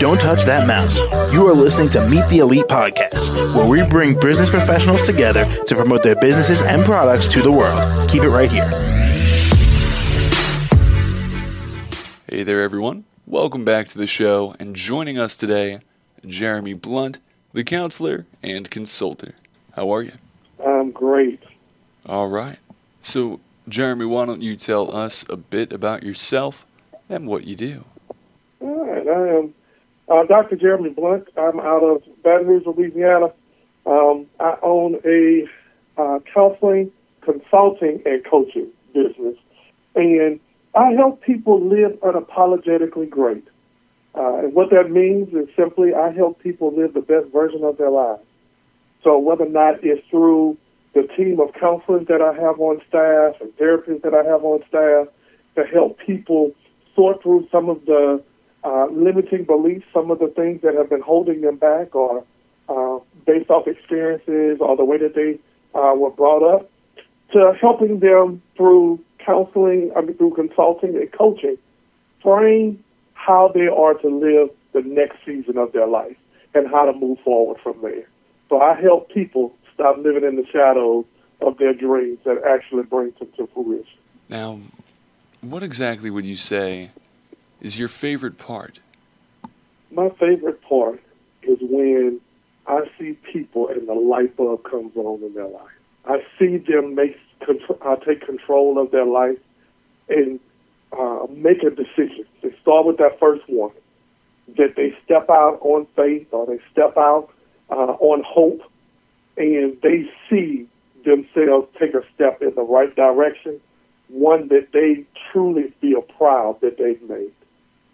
Don't touch that mouse. You are listening to Meet the Elite Podcast, where we bring business professionals together to promote their businesses and products to the world. Keep it right here. Hey there, everyone. Welcome back to the show, and joining us today, Jeremy Blunt, the counselor and consultant. How are you? I'm great. All right. So, Jeremy, why don't you tell us a bit about yourself and what you do? All right. I am Dr. Jeremy Blunt. I'm out of Baton Rouge, Louisiana. I own a counseling, consulting, and coaching business, and I help people live unapologetically great. And what that means is simply I help people live the best version of their lives. So whether or not it's through the team of counselors that I have on staff and therapists that I have on staff to help people sort through some of the limiting beliefs, some of the things that have been holding them back or based off experiences or the way that they were brought up, to helping them through counseling, through consulting and coaching, frame how they are to live the next season of their life and how to move forward from there. So I help people stop living in the shadows of their dreams that actually brings them to fruition. Now, what exactly would you say is your favorite part? My favorite part is when I see people and the light bulb comes on in their life. I see them take control of their life and make a decision. They start with that first one, that they step out on faith or they step out on hope, and they see themselves take a step in the right direction, one that they truly feel proud that they've made.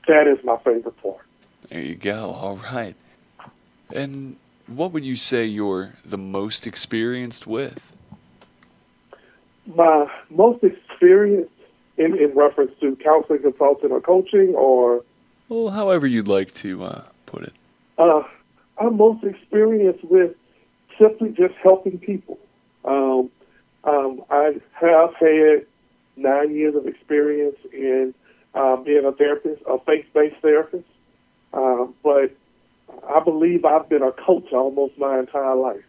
That is my favorite part. There you go. All right. And what would you say you're the most experienced with? My most experienced in reference to counseling, consulting, or coaching, or... Well, however you'd like to put it. I'm most experienced with simply just helping people. I have had 9 years of experience in being a therapist, a faith-based therapist, but I believe I've been a coach almost my entire life.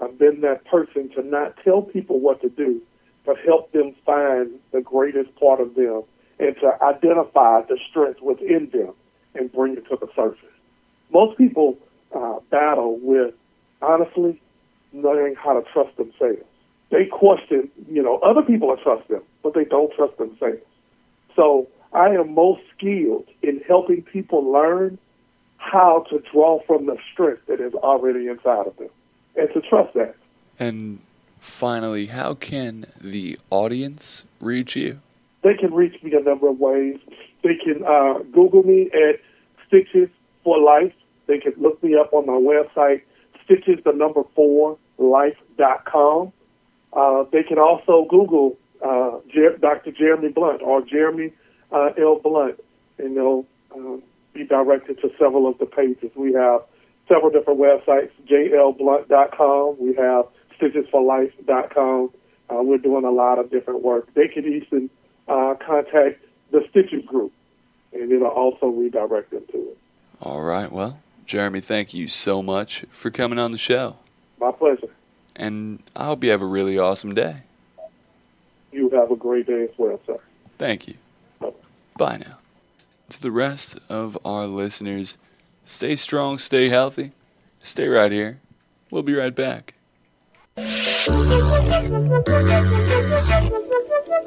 I've been that person to not tell people what to do, but help them find the greatest part of them and to identify the strength within them and bring it to the surface. Most people battle with, honestly, learning how to trust themselves. They question, other people will trust them, but they don't trust themselves. So I am most skilled in helping people learn how to draw from the strength that is already inside of them and to trust that. And finally, how can the audience reach you? They can reach me a number of ways. They can Google me at Stitches for Life. They can look me up on my website, stitches4life.com. They can also Google Dr. Jeremy Blunt or Jeremy L. Blunt, and they'll be directed to several of the pages. We have several different websites, jlblunt.com. We have stitchesforlife.com. We're doing a lot of different work. They can even contact the Stitches Group, and it'll also redirect them to it. All right. Well, Jeremy, thank you so much for coming on the show. My pleasure. And I hope you have a really awesome day. You have a great day as well, sir. Thank you. Bye. Bye now. To the rest of our listeners, stay strong, stay healthy, stay right here. We'll be right back.